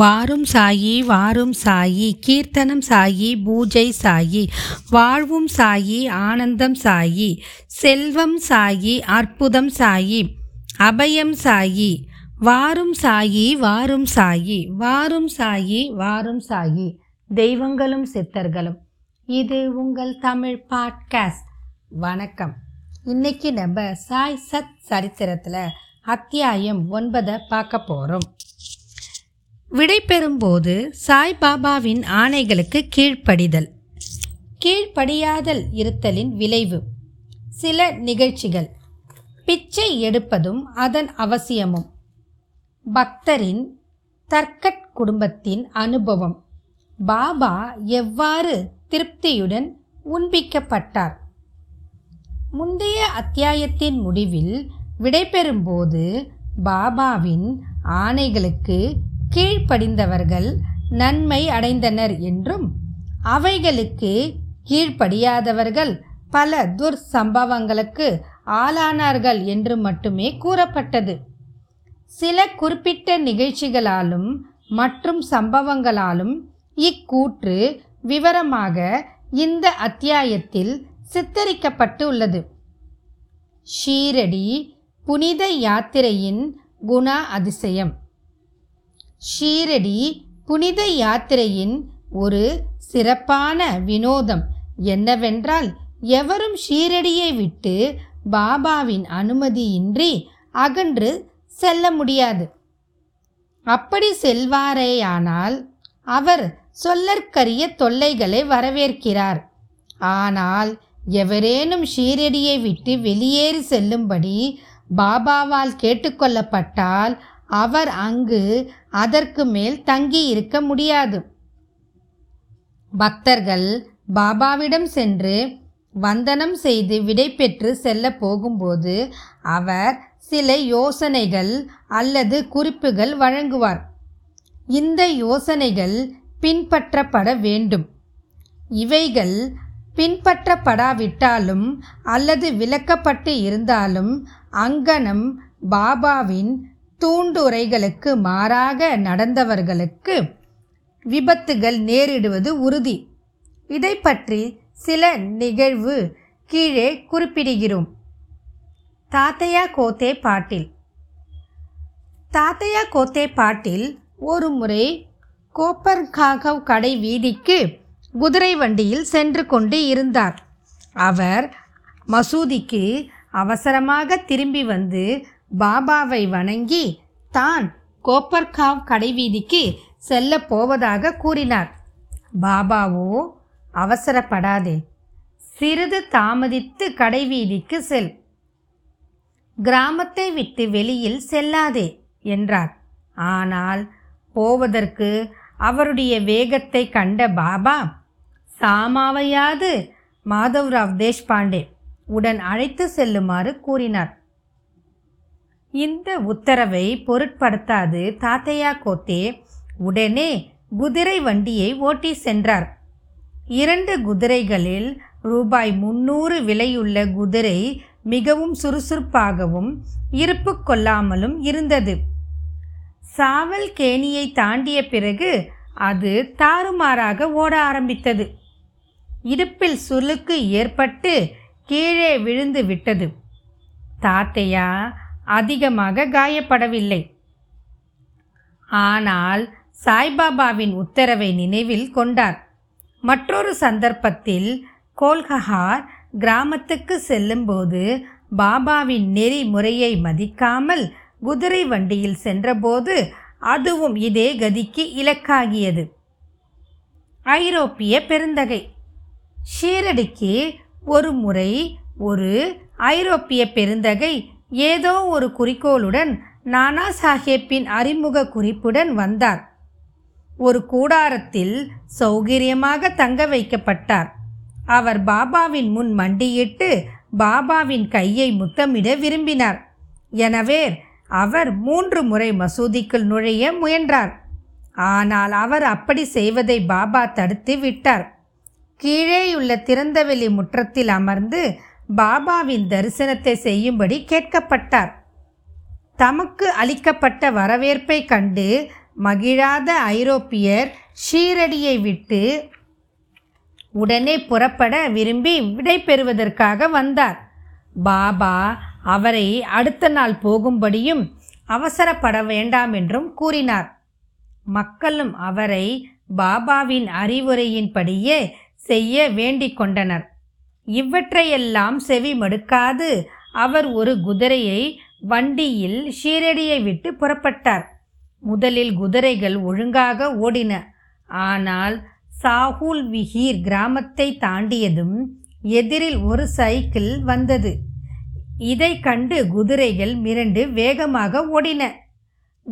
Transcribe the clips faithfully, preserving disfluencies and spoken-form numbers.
வாரும் சாயி வாரும் சாயி கீர்த்தனம் சாயி பூஜை சாயி வாழ்வும் சாயி ஆனந்தம் சாயி செல்வம் சாயி அற்புதம் சாயி அபயம் சாயி வாரும் சாயி வாரும் சாயி வாரும் சாயி வாரும் சாயி தெய்வங்களும் சித்தர்களும். இது உங்கள் தமிழ் பாட்காஸ்ட். வணக்கம். இன்னைக்கு நம்ம சாய் சத் சரித்திரத்தில் அத்தியாயம் ஒன்பதை பார்க்க போகிறோம். விடைபெறும்போது சாய்பாபாவின் ஆணைகளுக்கு கீழ்ப்படிதல், கீழ்ப்படியாதல் இருத்தலின் விளைவு. சில நிகழ்ச்சிகள், பிச்சை எடுப்பதும் அதன் அவசியமும், பக்தரின் தர்கட் குடும்பத்தின் அனுபவம், பாபா எவ்வாறு திருப்தியுடன் உண்பிக்கப்பட்டார். முந்தைய அத்தியாயத்தின் முடிவில் விடைபெறும்போது பாபாவின் ஆணைகளுக்கு கீழ்ப்படிந்தவர்கள் நன்மை அடைந்தனர் என்றும், அவைகளுக்கு கீழ்ப்படியாதவர்கள் பல துர் சம்பவங்களுக்கு ஆளானார்கள் என்று மட்டுமே கூறப்பட்டது. சில குறிப்பிட்ட நிகழ்ச்சிகளாலும் மற்றும் சம்பவங்களாலும் இக்கூற்று விவரமாக இந்த அத்தியாயத்தில் சித்தரிக்கப்பட்டு உள்ளது. ஷீரடி புனித யாத்திரையின் குணா அதிசயம். ஷீரடி புனித யாத்திரையின் ஒரு சிறப்பான வினோதம் என்னவென்றால், எவரும் ஷீரடியை விட்டு பாபாவின் அனுமதியின்றி அகன்று செல்ல முடியாது. அப்படி செல்வாரேயானால் அவர் சொல்லற்கரிய தொல்லைகளை வரவேற்கிறார். ஆனால் எவரேனும் ஷீரடியை விட்டு வெளியேறி செல்லும்படி பாபாவால் கேட்டுக்கொள்ளப்பட்டால் அவர் அங்கு அதற்கு மேல் தங்கி இருக்க முடியாது. பக்தர்கள் பாபாவிடம் சென்று வந்தனம் செய்து விடை பெற்று செல்ல போகும்போது அவர் சில யோசனைகள் அல்லது குறிப்புகள் வழங்குவார். இந்த யோசனைகள் பின்பற்றப்பட வேண்டும். இவைகள் பின்பற்றப்படாவிட்டாலும் அல்லது விளக்கப்பட்டு இருந்தாலும் அங்கனம் பாபாவின் தூண்டுரைகளுக்கு மாறாக நடந்தவர்களுக்கு விபத்துகள் நேரிடுவது உறுதி. இதை பற்றி சில நிகழ்வு கீழே குறிப்பிடுகிறோம். தாத்தையா கோத்தே பாட்டில். தாத்தையா கோத்தே பாட்டில் ஒரு முறை கோப்பர்காகவ் கடை வீதிக்கு குதிரை வண்டியில் சென்று கொண்டு இருந்தார். அவர் மசூதிக்கு அவசரமாக திரும்பி வந்து பாபாவை வணங்கி தான் கோப்பர்காவ் கடைவீதிக்கு செல்ல போவதாக கூறினார். பாபாவோ, அவசரப்படாதே, சிறிது தாமதித்து கடைவீதிக்கு செல், கிராமத்தை விட்டு வெளியில் செல்லாதே என்றார். ஆனால் போவதற்கு அவருடைய வேகத்தை கண்ட பாபா, சாமாவையாது மாதவ்ராவ் தேஷ்பாண்டே உடன் அழைத்து செல்லுமாறு கூறினார். இந்த உத்தரவை பொருட்படுத்தாது தாத்தையா கோத்தே உடனே குதிரை வண்டியை ஓட்டி சென்றார். இரண்டு குதிரைகளில் ரூபாய் முன்னூறு விலையுள்ள குதிரை மிகவும் சுறுசுறுப்பாகவும் இருப்பு கொள்ளாமலும் இருந்தது. சாவல் கேணியை தாண்டிய பிறகு அது தாறுமாறாக ஓட ஆரம்பித்தது. இடுப்பில் சுளுக்கு ஏற்பட்டு கீழே விழுந்து விட்டது. தாத்தையா அதிகமாக காயப்படவில்லை. ஆனால் சாய்பாபாவின் உத்தரவை நினைவில் கொண்டார். மற்றொரு சந்தர்ப்பத்தில் கோல்கஹார் கிராமத்துக்கு செல்லும்போது பாபாவின் நெறிமுறையை மதிக்காமல் குதிரை வண்டியில் சென்றபோது அதுவும் இதே கதிக்கு இலக்காகியது. ஐரோப்பிய பெருந்தகை. ஷீரடிக்கு ஒரு முறை ஒரு ஐரோப்பிய பெருந்தகை ஏதோ ஒரு குறிக்கோளுடன் நானா சாஹேப்பின் அறிமுக குறிப்புடன் வந்தார். ஒரு கூடாரத்தில் சௌகரியமாக தங்க வைக்கப்பட்டார். அவர் பாபாவின் முன் மண்டியிட்டு பாபாவின் கையை முத்தமிட விரும்பினார். எனவே அவர் மூன்று முறை மசூதிக்குள் நுழைய முயன்றார். ஆனால் அவர் அப்படி செய்வதை பாபா தடுத்து விட்டார். கீழேயுள்ள திறந்தவெளி முற்றத்தில் அமர்ந்து பாபாவின் தரிசனத்தை செய்யும்படி கேட்கப்பட்டார். தமக்கு அளிக்கப்பட்ட வரவேற்பை கண்டு மகிழாத ஐரோப்பியர் ஷீரடியை விட்டு உடனே புறப்பட விரும்பி விடை பெறுவதற்காக வந்தார். பாபா அவரை அடுத்த நாள் போகும்படியும் அவசரப்பட வேண்டாம் என்றும் கூறினார். மக்களும் அவரை பாபாவின் அறிவுரையின்படியே செய்ய வேண்டிக் கொண்டனர். இவற்றையெல்லாம் செவி மடுக்காது அவர் ஒரு குதிரையை வண்டியில் ஷீரடியை விட்டு புறப்பட்டார். முதலில் குதிரைகள் ஒழுங்காக ஓடின. ஆனால் சாஹூல் விஹீர் கிராமத்தை தாண்டியதும் எதிரில் ஒரு சைக்கிள் வந்தது. இதை கண்டு குதிரைகள் மிரண்டு வேகமாக ஓடின.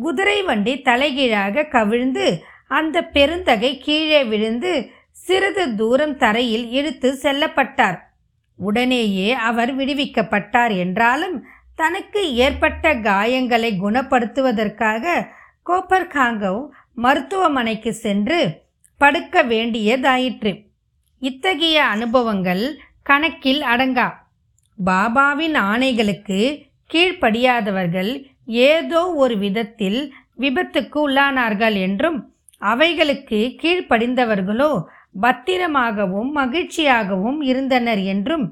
குதிரை வண்டி தலைகீழாக கவிழ்ந்து அந்த பெருந்தகை கீழே விழுந்து சிறிது தூரம் தரையில் இழுத்து செல்லப்பட்டார். உடனேயே அவர் விடுவிக்கப்பட்டார். என்றாலும் தனக்கு ஏற்பட்ட காயங்களை குணப்படுத்துவதற்காக கோப்பர்காங்கவ் மருத்துவமனைக்கு சென்று படுக்க வேண்டியதாயிற்று. இத்தகைய அனுபவங்கள் கணக்கில் அடங்கா. பாபாவின் ஆணைகளுக்கு கீழ்ப்படியாதவர்கள் ஏதோ ஒரு விதத்தில் விபத்துக்கு உள்ளானார்கள் என்றும், அவைகளுக்கு கீழ்ப்படிந்தவர்களோ பத்திரமாகவும் மகிழ்ச்சியாகவும் இருந்தனர் என்றும்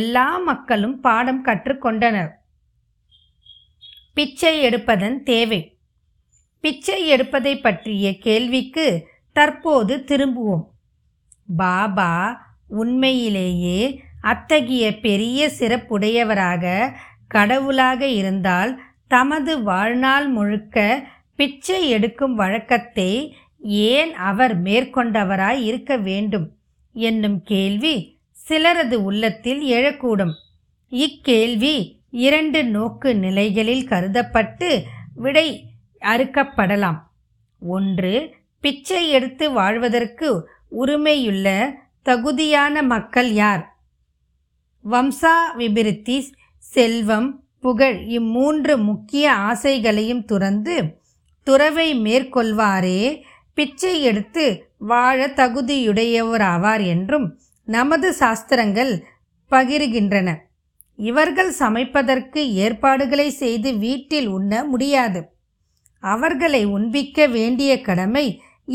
எல்லா மக்களும் பாடம் கற்றுக்கொண்டனர். பிச்சை எடுப்பதன் தேவை. பிச்சை எடுப்பதை பற்றிய கேள்விக்கு தற்போது திரும்புவோம். பாபா உண்மையிலேயே அத்தகைய பெரிய சிறப்புடையவராக கடவுளாக இருந்தால் தமது வாழ்நாள் முழுக்க பிச்சை எடுக்கும் வழக்கத்தை ஏன் அவர் மேற்கொண்டவராய் இருக்க வேண்டும் என்னும் கேள்வி சிலரது உள்ளத்தில் எழக்கூடும். இக்கேள்வி இரண்டு நோக்கு நிலைகளில் கருதப்பட்டு விடை அறுக்கப்படலாம். ஒன்று, பிச்சை எடுத்து வாழ்வதற்கு உரிமையுள்ள தகுதியான மக்கள் யார்? வம்சா விபிருத்தி, செல்வம், புகழ் இம்மூன்று முக்கிய ஆசைகளையும் துறந்து துறவை மேற்கொள்வாரே பிச்சை எடுத்து வாழ தகுதியுடையவராவார் என்றும் நமது சாஸ்திரங்கள் பகிர்கின்றன. இவர்கள் சமைப்பதற்கு ஏற்பாடுகளை செய்து வீட்டில் உண்ண முடியாது. அவர்களை உண்பிக்க வேண்டிய கடமை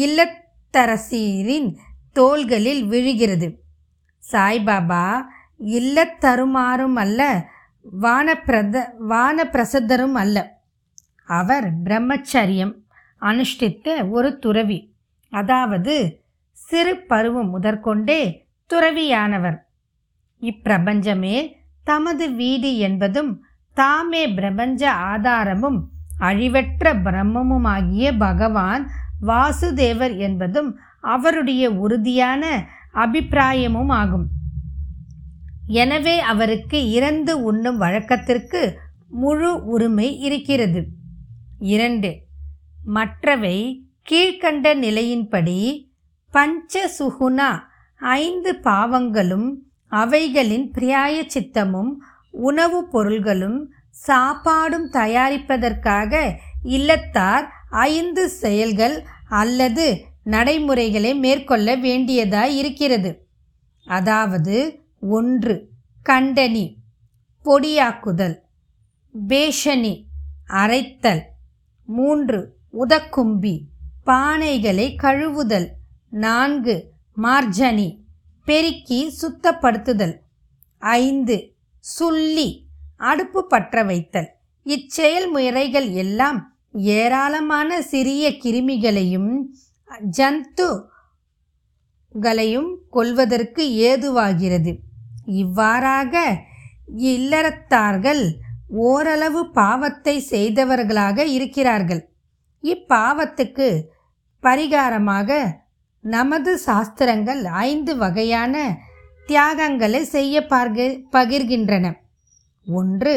இல்லத்தரசியரின் தோள்களில் விழுகிறது. சாய்பாபா இல்லத்தருமாறும் அல்ல, வானப்பிரத வானப்பிரசத்தரும் அல்ல. அவர் பிரம்மச்சரியம் அனுஷ்டித்த ஒரு துறவி, அதாவது சிறு பருவம் முதற்கொண்டே துறவியானவர். இப்பிரபஞ்சமே தமது வீடு என்பதும் தாமே பிரபஞ்ச ஆதாரமும் அழிவற்ற பிரம்மமுமாகிய பகவான் வாசுதேவர் என்பதும் அவருடைய உறுதியான அபிப்பிராயமும் ஆகும். எனவே அவருக்கு இறந்து உண்ணும் வழக்கத்திற்கு முழு உரிமை இருக்கிறது. இரண்டு, மற்றவை கீழ்கண்ட நிலையின்படி பஞ்ச சுகுணா ஐந்து பாவங்களும் அவைகளின் பிராய சித்தமும் உணவுப் பொருள்களும் சாப்பாடும் தயாரிப்பதற்காக இல்லத்தார் ஐந்து செயல்கள் அல்லது நடைமுறைகளை மேற்கொள்ள வேண்டியதாய் இருக்கிறது. அதாவது ஒன்று, கண்டனி, பொடியாக்குதல், பேஷனி, அரைத்தல். மூன்று, உதக்கும்பி, பானைகளை கழுவுதல். நான்கு, மார்ஜனி, பெருக்கி சுத்தப்படுத்துதல். ஐந்து, சுள்ளி, அடுப்பு பற்ற வைத்தல். இச்செயல் முறைகள் எல்லாம் ஏராளமான சிறிய கிருமிகளையும் ஜந்துகளையும் கொள்வதற்கு ஏதுவாகிறது. இவ்வாறாக இல்லறத்தார்கள் ஓரளவு பாவத்தை செய்தவர்களாக இருக்கிறார்கள். இப்பாவத்துக்கு பரிகாரமாக நமது சாஸ்திரங்கள் ஐந்து வகையான தியாகங்களை செய்ய பகிர்கின்றன. ஒன்று,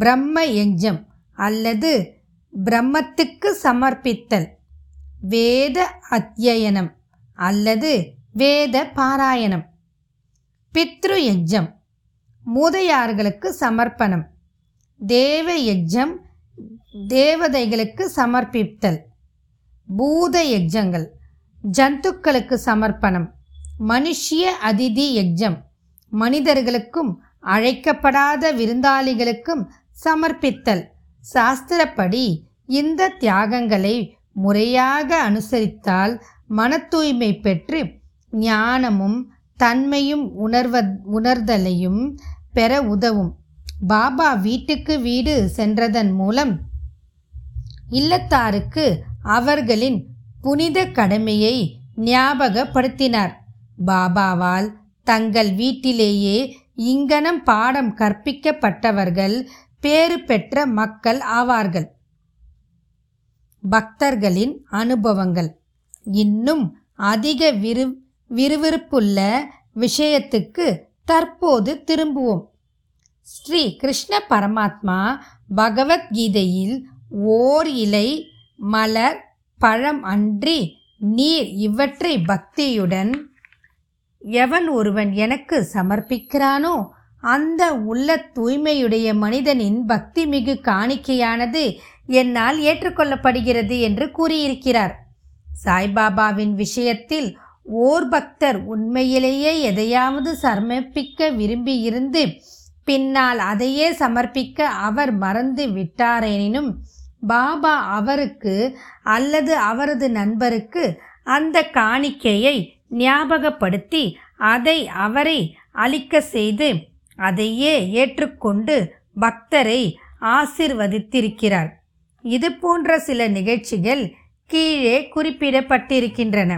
பிரம்ம யஜ்ஞம் அல்லது பிரம்மத்துக்கு சமர்ப்பித்தல், வேத அத்தியனம் அல்லது வேத பாராயணம், பித்ரு யஜ்ஞம் மூதையார்களுக்கு சமர்ப்பணம், தேவ யஜ்ஞம் தேவதைகளுக்கு சமர்ப்பித்தல், பூத யஜ்ஞங்கள் ஜந்துக்களுக்கு சமர்ப்பணம், மனுஷிய அதிதி யஜ்ஞம் மனிதர்களுக்கும் அழைக்கப்படாத விருந்தாளிகளுக்கும் சமர்ப்பித்தல். சாஸ்திரப்படி இந்த தியாகங்களை முறையாக அனுசரித்தால் மன தூய்மை பெற்று ஞானமும் தன்மையும் உணர்வ உணர்தலையும் பெற உதவும். பாபா வீட்டுக்கு வீடு சென்றதன் மூலம் இல்லத்தாருக்கு அவர்களின் புனித கடமையை ஞாபகப்படுத்தினார். பாபாவால் தங்கள் வீட்டிலேயே இங்கனம் பாடம் கற்பிக்கப்பட்டவர்கள் பேறு பெற்ற மக்கள் ஆவார்கள். பக்தர்களின் அனுபவங்கள். இன்னும் அதிக விறு விறுவிறுப்புள்ள விஷயத்துக்கு தற்போது திரும்புவோம். ஸ்ரீ கிருஷ்ண பரமாத்மா பகவத்கீதையில் ஓர் இலை, மலர், பழம் அன்றி நீர் இவற்றை பக்தியுடன் எவன் ஒருவன் எனக்கு சமர்ப்பிக்கிறானோ அந்த உள்ள தூய்மையுடைய மனிதனின் பக்தி மிகு காணிக்கையானது என்னால் ஏற்றுக்கொள்ளப்படுகிறது என்று கூறியிருக்கிறார். சாய்பாபாவின் விஷயத்தில் ஓர் பக்தர் உண்மையிலேயே எதையாவது சமர்ப்பிக்க விரும்பியிருந்து பின்னால் அதையே சமர்ப்பிக்க அவர் மறந்து விட்டாரெனினும் பாபா அவருக்கு அல்லது அவரது நண்பருக்கு அந்த காணிக்கையை ஞாபகப்படுத்தி அதை அவரை அளிக்க செய்து அதையே ஏற்றுக்கொண்டு பக்தரை ஆசிர்வதித்திருக்கிறார். இது போன்ற சில நிகழ்ச்சிகள் கீழே குறிப்பிடப்பட்டிருக்கின்றன.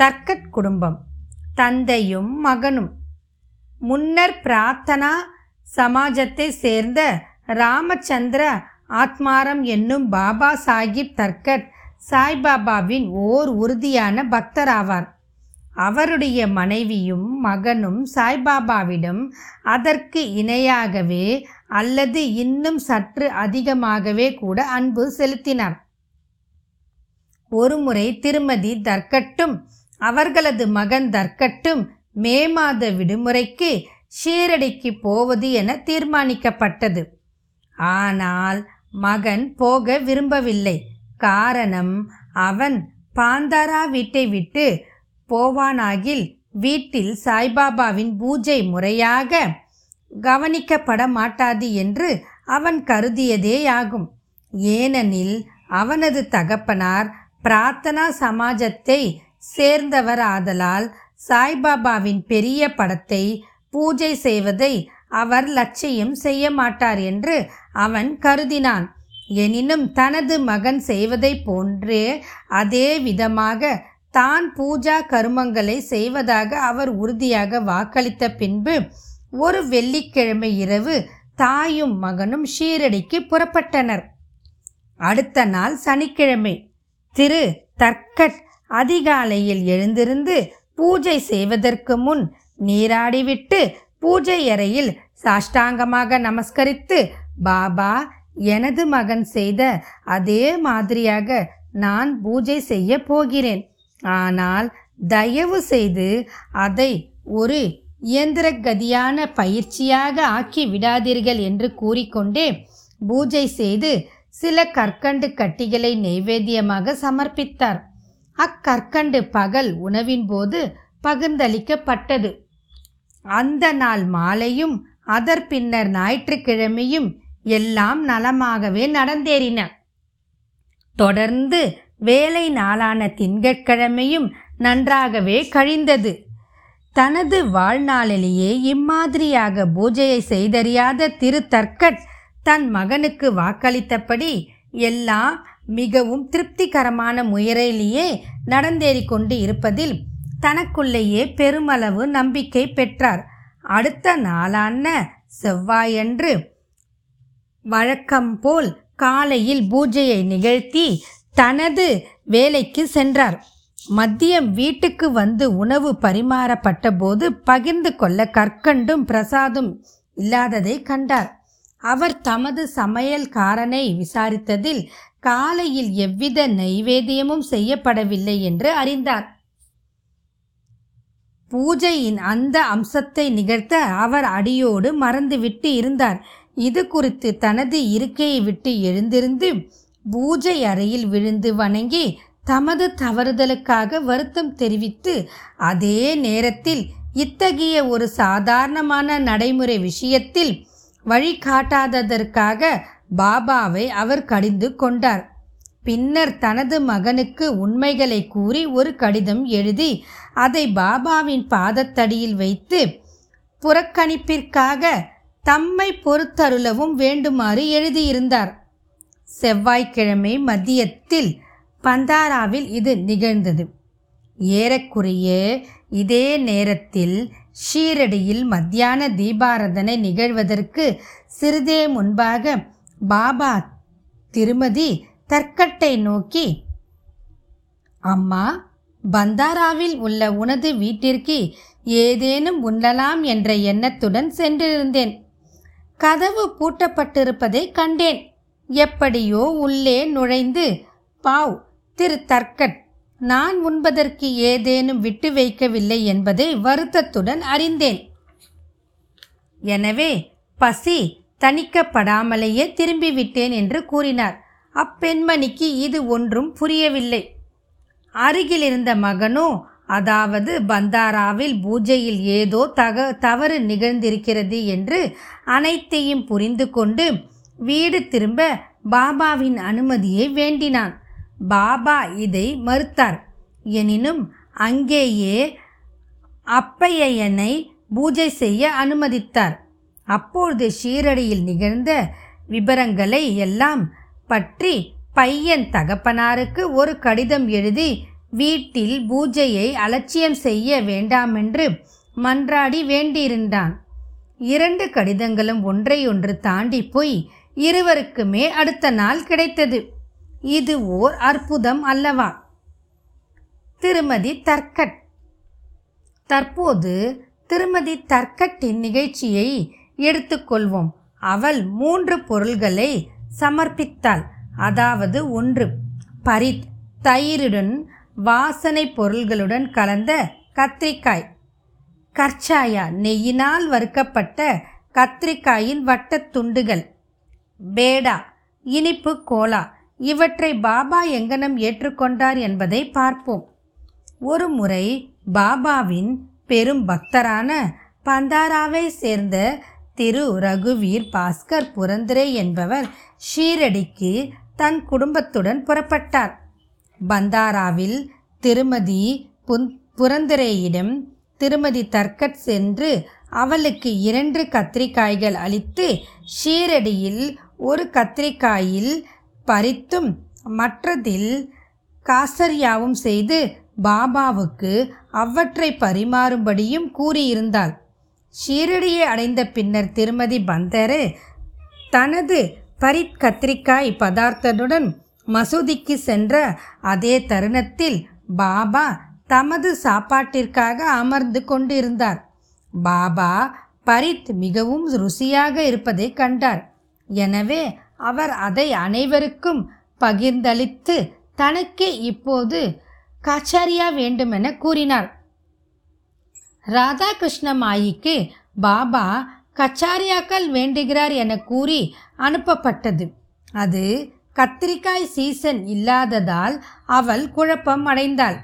தர்கத் குடும்பம். தந்தையும் மகனும். முன்னர் பிரார்த்தனா சமாஜத்தை சேர்ந்த ராமச்சந்திர ஆத்மாரம் என்னும் பாபா சாஹிப் தர்கட் சாய்பாபாவின் ஓர் உறுதியான பக்தராவார். அவருடைய மனைவியும் மகனும் சாய்பாபாவிடம் அதற்கு இணையாகவே அல்லது இன்னும் சற்று அதிகமாகவே கூட அன்பு செலுத்தினார். ஒருமுறை திருமதி தர்கட்டும் அவர்களது மகன் தர்கட்டும் மே மாத விடுமுறைக்கு ஷீரடிக்கு போவது என தீர்மானிக்கப்பட்டது. ஆனால் மகன் போக விரும்பவில்லை. காரணம், அவன் பாந்தாரா வீட்டை விட்டு போவானாகில் வீட்டில் சாய்பாபாவின் பூஜை முறையாக கவனிக்கப்பட மாட்டாது என்று அவன் கருதியதேயாகும். ஏனெனில் அவனது தகப்பனார் பிரார்த்தனா சமாஜத்தை சேர்ந்தவராதலால் சாய்பாபாவின் பெரிய படத்தை பூஜை செய்வதை அவர் லட்சியம் செய்ய மாட்டார் என்று அவன் கருதினான். எனினும் தனது மகன் செய்வதை போன்றே அதே விதமாக தான் பூஜா கருமங்களை செய்வதாக அவர் உறுதியாக வாக்களித்த பின்பு ஒரு வெள்ளிக்கிழமை இரவு தாயும் மகனும் ஷீரடிக்கு புறப்பட்டனர். அடுத்த நாள் சனிக்கிழமை திரு தர்கட் அதிகாலையில் எழுந்திருந்து பூஜை செய்வதற்கு முன் நீராடிவிட்டு பூஜை அறையில் சாஷ்டாங்கமாக நமஸ்கரித்து, பாபா, எனது மகன் செய்த அதே மாதிரியாக நான் பூஜை செய்ய போகிறேன். ஆனால் தயவு செய்து அதை ஒரு இயந்திரகதியான பயிற்சியாக ஆக்கி விடாதீர்கள் என்று கூறிக்கொண்டே பூஜை செய்து சில கற்கண்டு கட்டிகளை நெய்வேத்தியமாக சமர்ப்பித்தார். அக்கற்கண்டு பகல் உணவின் போது பகிர்ந்தளிக்கப்பட்டது. அந்த நாள் மாலையும் அதன் பின்னர் ஞாயிற்றுக்கிழமையும் எல்லாம் நலமாகவே நடந்தேறின. தொடர்ந்து வேலை நாளான திங்கட்கிழமையும் நன்றாகவே கழிந்தது. தனது வாழ்நாளிலேயே இம்மாதிரியாக பூஜையை செய்தறியாத திரு தர்கட் தன் மகனுக்கு வாக்களித்தபடி எல்லாம் மிகவும் திருப்திகரமான முயற்சியிலேயே நடந்தேறிக்கொண்டு இருப்பதில் தனக்குள்ளேயே பெருமளவு நம்பிக்கை பெற்றார். அடுத்த நாளான செவ்வாயன்று வழக்கம் போல் காலையில் பூஜையை நிகழ்த்தி தனது வேலைக்கு சென்றார். மதியம் வீட்டுக்கு வந்து உணவு பரிமாறப்பட்ட போது பகிர்ந்து கொள்ள கற்கண்டும் பிரசாதும் இல்லாததை கண்டார். அவர் தமது சமையல்காரனை விசாரித்ததில் காலையில் எவ்வித நைவேத்தியமும் செய்யப்படவில்லை என்று அறிந்தார். பூஜையின் அந்த அம்சத்தை நிகழ்த்த அவர் அடியோடு மறந்துவிட்டு இருந்தார். இது குறித்து தனது இருக்கையை விட்டு எழுந்திருந்து பூஜை அறையில் விழுந்து வணங்கி தமது தவறுதலுக்காக வருத்தம் தெரிவித்து, அதே நேரத்தில் இத்தகைய ஒரு சாதாரணமான நடைமுறை விஷயத்தில் வழிகாட்டாததற்காக பாபாவை அவர் கடிந்து கொண்டார். பின்னர் தனது மகனுக்கு உண்மைகளை கூறி ஒரு கடிதம் எழுதி அதை பாபாவின் பாதத்தடியில் வைத்து புறக்கணிப்பிற்காக தம்மை பொறுத்தருளவும் வேண்டுமாறு எழுதியிருந்தார். செவ்வாய்க்கிழமை மதியத்தில் பந்தாராவில் இது நிகழ்ந்தது. ஏறக்குறைய இதே நேரத்தில் ஷீரடியில் மத்தியான தீபாராதனை நிகழ்வதற்கு சிறிதே முன்பாக பாபா திருமதி தற்கட்டை நோக்கி, அம்மா, பந்தாராவில் உள்ள உனது வீட்டிற்கு ஏதேனும் உண்ணலாம் என்ற எண்ணத்துடன் சென்றிருந்தேன். கதவு பூட்டப்பட்டிருப்பதை கண்டேன். எப்படியோ உள்ளே நுழைந்து, பாவ் திரு தற்கட், நான் உண்பதற்கு ஏதேனும் விட்டு வைக்கவில்லை என்பதை வருத்தத்துடன் அறிந்தேன். எனவே பசி தணிக்கப்படாமலேயே திரும்பிவிட்டேன் என்று கூறினார். அப்பெண்மணிக்கு இது ஒன்றும் புரியவில்லை. அருகிலிருந்த மகனோ, அதாவது பந்தாராவில் பூஜையில் ஏதோ தக தவறு நிகழ்ந்திருக்கிறது என்று அனைத்தையும் புரிந்து கொண்டு வீடு திரும்ப பாபாவின் அனுமதியை வேண்டினான். பாபா இதை மறுத்தார். எனினும் அங்கேயே அப்பையனை பூஜை செய்ய அனுமதித்தார். அப்பொழுது ஷீரடியில் நிகழ்ந்த விபரங்களை எல்லாம் பற்றி பையன் தகப்பனாருக்கு ஒரு கடிதம் எழுதி வீட்டில் பூஜையை அலட்சியம் செய்ய வேண்டாமென்று மன்றாடி வேண்டியிருந்தான். இரண்டு கடிதங்களும் ஒன்றையொன்று தாண்டி போய் இருவருக்குமே அடுத்த நாள் கிடைத்தது. இது ஓர் அற்புதம் அல்லவா? திருமதி தற்கட் தற்போது திருமதி தற்கட்டின் நிகழ்ச்சியை எடுத்துக்கொள்வோம். அவள் மூன்று பொருள்களை சமர்ப்பித்தாள். அதாவது ஒன்று, பரித் தயிருடன் வாசனை பொருள்களுடன் கலந்த கத்திரிக்காய், கர்ச்சாயா நெய்யினால் வறுக்கப்பட்ட கத்திரிக்காயின் வட்டத்துண்டுகள், பேடா இனிப்பு கோலா. இவற்றை பாபா எங்கனம் ஏற்றுக்கொண்டார் என்பதை பார்ப்போம். ஒரு முறை பாபாவின் பெரும் பக்தரான பந்தாராவை சேர்ந்த திரு ரகுவீர் பாஸ்கர் புரந்தரே என்பவர் ஷீரடிக்கு தன் குடும்பத்துடன் புறப்பட்டார். பந்தாராவில் திருமதி புரந்தரேயிடம் திருமதி தற்கட் சென்று அவளுக்கு இரண்டு கத்திரிக்காய்கள் அளித்து ஷீரடியில் ஒரு கத்திரிக்காயில் பறித்தும் மற்றதில் காசரியாவும் செய்து பாபாவுக்கு அவற்றை பரிமாறும்படியும் கூறியிருந்தாள். ஷீரடியை அடைந்த பின்னர் திருமதி பந்தரே தனது பரித் கத்திரிக்காய் பதார்த்தத்துடன் மசூதிக்கு சென்ற அதே தருணத்தில் பாபா தமது சாப்பாட்டிற்காக அமர்ந்து கொண்டிருந்தார். பாபா பரித் மிகவும் ருசியாக இருப்பதை கண்டார். எனவே அவர் அதை அனைவருக்கும் பகிர்ந்தளித்து தனக்கு இப்போது கச்சாரியா வேண்டுமென கூறினார். ராதாகிருஷ்ண மாயிக்கு பாபா கச்சாரியாக்கள் வேண்டுகிறார் என கூறி அனுப்பப்பட்டது. அது கத்திரிக்காய் சீசன் இல்லாததால் அவள் குழப்பம் அடைந்தாள்.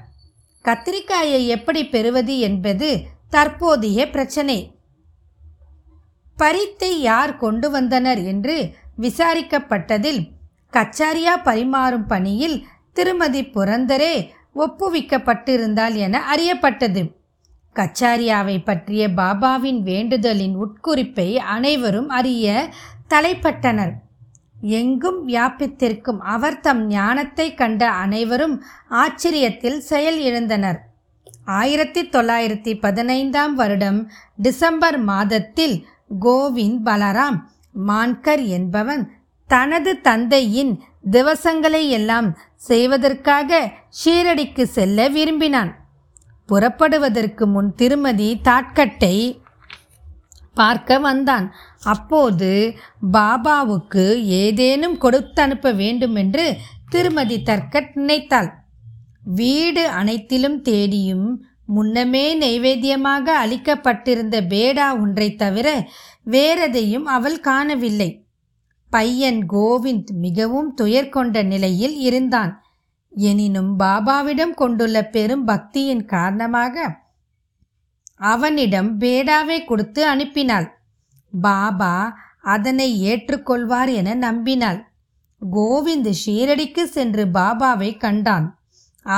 கத்திரிக்காயை எப்படி பெறுவது என்பது தற்போதைய பிரச்சனை. பரித்தை யார் கொண்டு வந்தனர் என்று விசாரிக்கப்பட்டதில் கச்சாரியா பரிமாறும் பணியில் திருமதி புரந்தரே ஒப்புவிக்கப்பட்டிருந்தாள் என அறியப்பட்டது. கச்சாரியாவை பற்றிய பாபாவின் வேண்டுதலின் உட்குறிப்பை அனைவரும் அறிய தலைப்பட்டனர். எங்கும் வியாபித்திருக்கும் அவர் தம் ஞானத்தை கண்ட அனைவரும் ஆச்சரியத்தில் செயல் இழந்தனர். ஆயிரத்தி தொள்ளாயிரத்தி பதினைந்தாம் வருடம் டிசம்பர் மாதத்தில் கோவிந்த் பலராம் மான்கர் என்பவன் தனது தந்தையின் திவசங்களை எல்லாம் செய்வதற்காக ஷீரடிக்கு செல்ல விரும்பினான். புறப்படுவதற்கு முன் திருமதி தாட்கட்டை பார்க்க வந்தான். அப்போது பாபாவுக்கு ஏதேனும் கொடுத்து அனுப்ப வேண்டுமென்று திருமதி தற்கட் நினைத்தாள். வீடு அனைத்திலும் தேடியும் முன்னமே நைவேத்தியமாக அளிக்கப்பட்டிருந்த பேடா ஒன்றை தவிர வேறெதையும் அவள் காணவில்லை. பையன் கோவிந்த் மிகவும் துயர் கொண்ட நிலையில் இருந்தான். எனினும் பாபாவிடம் கொண்டுள்ள பெரும் பக்தியின் காரணமாக அவனிடம் பேடாவை கொடுத்து அனுப்பினாள். பாபா அதனை ஏற்றுக்கொள்வார் என நம்பினாள். கோவிந்த் ஷீரடிக்கு சென்று பாபாவை கண்டான்.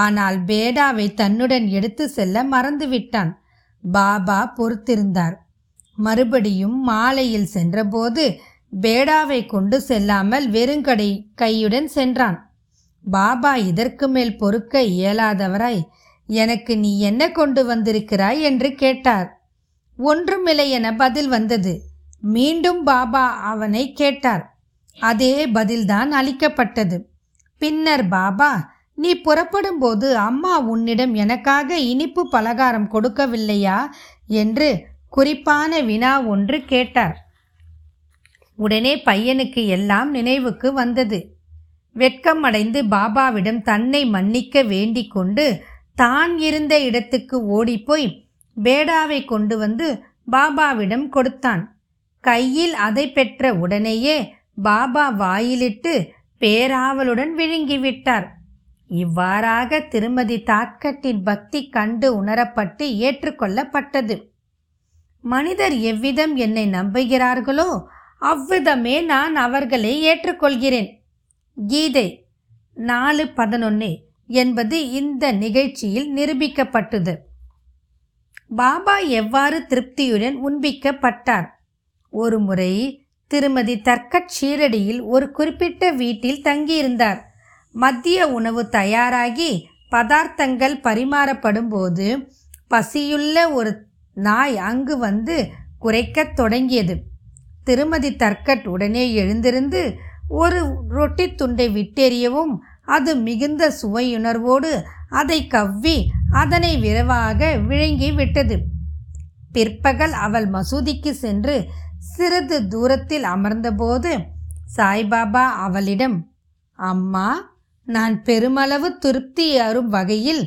ஆனால் பேடாவை தன்னுடன் எடுத்து செல்ல மறந்துவிட்டான். பாபா பொறுத்திருந்தார். மறுபடியும் மாலையில் சென்றபோது பேடாவை கொண்டு செல்லாமல் வெறுங்கடை கையுடன் சென்றான். பாபா இதற்கு மேல் பொறுக்க இயலாதவராய், எனக்கு நீ என்ன கொண்டு வந்திருக்கிறாய் என்று கேட்டார். ஒன்றுமில்லை என பதில் வந்தது. மீண்டும் பாபா அவனை கேட்டார். அதே பதில்தான் அளிக்கப்பட்டது. பின்னர் பாபா, நீ புறப்படும் போது அம்மா உன்னிடம் எனக்காக இனிப்பு பலகாரம் கொடுக்கவில்லையா என்று குறிப்பான வினா ஒன்று கேட்டார். உடனே பையனுக்கு எல்லாம் நினைவுக்கு வந்தது. வெட்கம் அடைந்து பாபாவிடம் தன்னை மன்னிக்க வேண்டிக் கொண்டு தான் இருந்த இடத்துக்கு ஓடிப்போய் பேடாவை கொண்டு வந்து பாபாவிடம் கொடுத்தான். கையில் அதை பெற்ற உடனேயே பாபா வாயிலிட்டு பேராவலுடன் விழுங்கிவிட்டார். இவ்வாறாக திருமதி தாட்கட்டின் பக்தி கண்டு உணரப்பட்டு ஏற்றுக்கொள்ளப்பட்டது. மனிதர் எவ்விதம் என்னை நம்புகிறார்களோ அவ்விதமே நான் அவர்களை ஏற்றுக்கொள்கிறேன். கீதை நாலு பதினொன்று என்பது இந்த நிகழ்ச்சியில் நிரூபிக்கப்பட்டது. பாபா எவ்வாறு திருப்தியுடன் உண்பிக்கப்பட்டார். ஒரு முறை திருமதி தர்கட் ஷீரடியில் ஒரு குறிப்பிட்ட வீட்டில் தங்கியிருந்தார். மத்திய உணவு தயாராகி பதார்த்தங்கள் பரிமாறப்படும் போது பசியுள்ள ஒரு நாய் அங்கு வந்து குரைக்கத் தொடங்கியது. திருமதி தர்கட் உடனே எழுந்திருந்து ஒரு ரொட்டி துண்டை விட்டெறியவும் அது மிகுந்த சுவையுணர்வோடு அதை கவ்வி அதனை விரைவாக விழுங்கி விட்டது. பிற்பகல் அவள் மசூதிக்கு சென்று சிறிது தூரத்தில் அமர்ந்தபோது சாய்பாபா அவளிடம், அம்மா, நான் பெருமளவு திருப்தியரும் வகையில்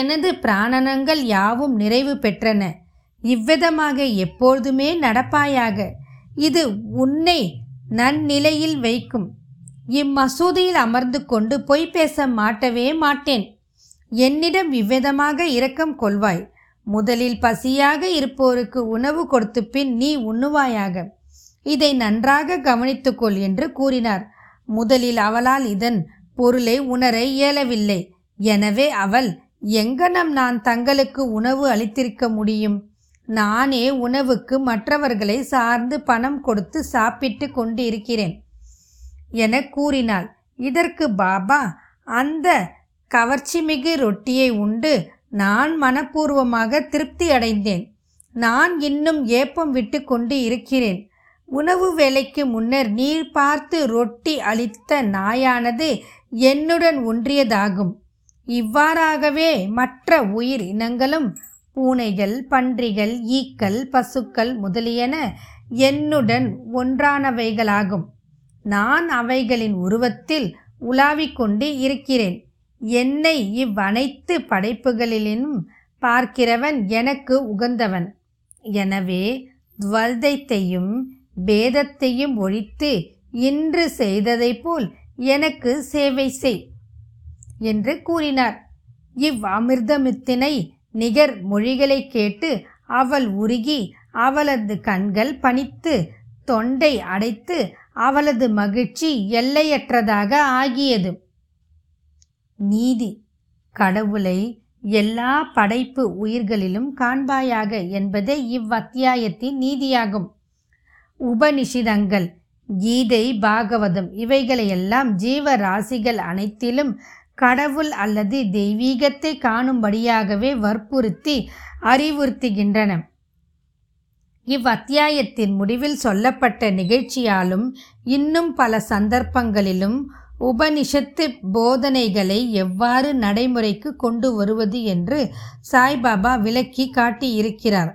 எனது பிராணனங்கள் யாவும் நிறைவு பெற்றன. இவ்விதமாக எப்பொழுதுமே நடப்பாயாக. இது உன்னை நன்னிலையில் வைக்கும். இம்மசூதியில் அமர்ந்து கொண்டு பொய் பேச மாட்டவே மாட்டேன். என்னிடம் இவ்விதமாக இரக்கம் கொள்வாய். முதலில் பசியாக இருப்போருக்கு உணவு கொடுத்து பின் நீ உண்ணுவாயாக. இதை நன்றாக கவனித்துக்கொள் என்று கூறினார். முதலில் அவளால் இதன் பொருளை உணர இயலவில்லை. எனவே அவள், எங்கனம் நான் தங்களுக்கு உணவு அளித்திருக்க முடியும்? நானே உணவுக்கு மற்றவர்களை சார்ந்து பணம் கொடுத்து சாப்பிட்டு கொண்டு இருக்கிறேன் என கூறினாள். இதற்கு பாபா, அந்த கவர்ச்சிமிகு ரொட்டியை உண்டு நான் மனப்பூர்வமாக திருப்தி அடைந்தேன். நான் இன்னும் ஏப்பம் விட்டு கொண்டு இருக்கிறேன். உணவு வேலைக்கு முன்னர் நீர் பார்த்து ரொட்டி அளித்த நாயானது என்னுடன் ஒன்றியதாகும். இவ்வாறாகவே மற்ற உயிர் இனங்களும், பூனைகள், பன்றிகள், ஈக்கள், பசுக்கள் முதலியன என்னுடன் ஒன்றானவைகளாகும். நான் அவைகளின் உருவத்தில் உலாவிக் கொண்டு இருக்கிறேன். என்னை இவ்வனைத்து படைப்புகளிலும் பார்க்கிறவன் எனக்கு உகந்தவன். எனவே துவல்தைத்தையும் பேதத்தையும் ஒழித்து இன்று செய்ததை போல் எனக்கு சேவை செய் என்று கூறினார். இவ் அமிர்தமித்தினை நிகர் மொழிகளை கேட்டு அவள் உருகி அவளது கண்கள் பனித்து தொண்டை அடைத்து அவளது மகிழ்ச்சி எல்லையற்றதாக ஆகியது. நீதி கடவுளை எல்லா படைப்பு உயிர்களிலும் காண்பாயாக என்பதே இவ்வத்தியாயத்தின் நீதியாகும். உபநிஷிதங்கள், கீதை, பாகவதம் இவைகளையெல்லாம் ஜீவராசிகள் அனைத்திலும் கடவுள் அல்லது தெய்வீகத்தை காணும்படியாகவே வற்புறுத்தி அறிவுறுத்துகின்றன. இவ்வத்தியாயத்தின் முடிவில் சொல்லப்பட்ட நிகழ்ச்சியாலும் இன்னும் பல சந்தர்ப்பங்களிலும் உபனிஷத்து போதனைகளை எவ்வாறு நடைமுறைக்கு கொண்டு வருவது என்று சாய்பாபா விளக்கி காட்டியிருக்கிறார்.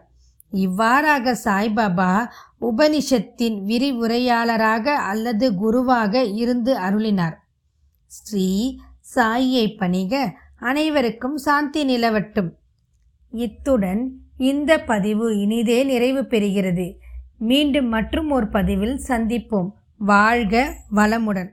இவ்வாறாக சாய்பாபா உபனிஷத்தின் விரிவுரையாளராக அல்லது குருவாக இருந்து அருளினார். ஸ்ரீ சாயை பணிக அனைவருக்கும் சாந்தி நிலவட்டும். இத்துடன் இந்த பதிவு இனிதே நிறைவு பெறுகிறது. மீண்டும் மற்றும் ஒரு பதிவில் சந்திப்போம். வாழ்க வளமுடன்.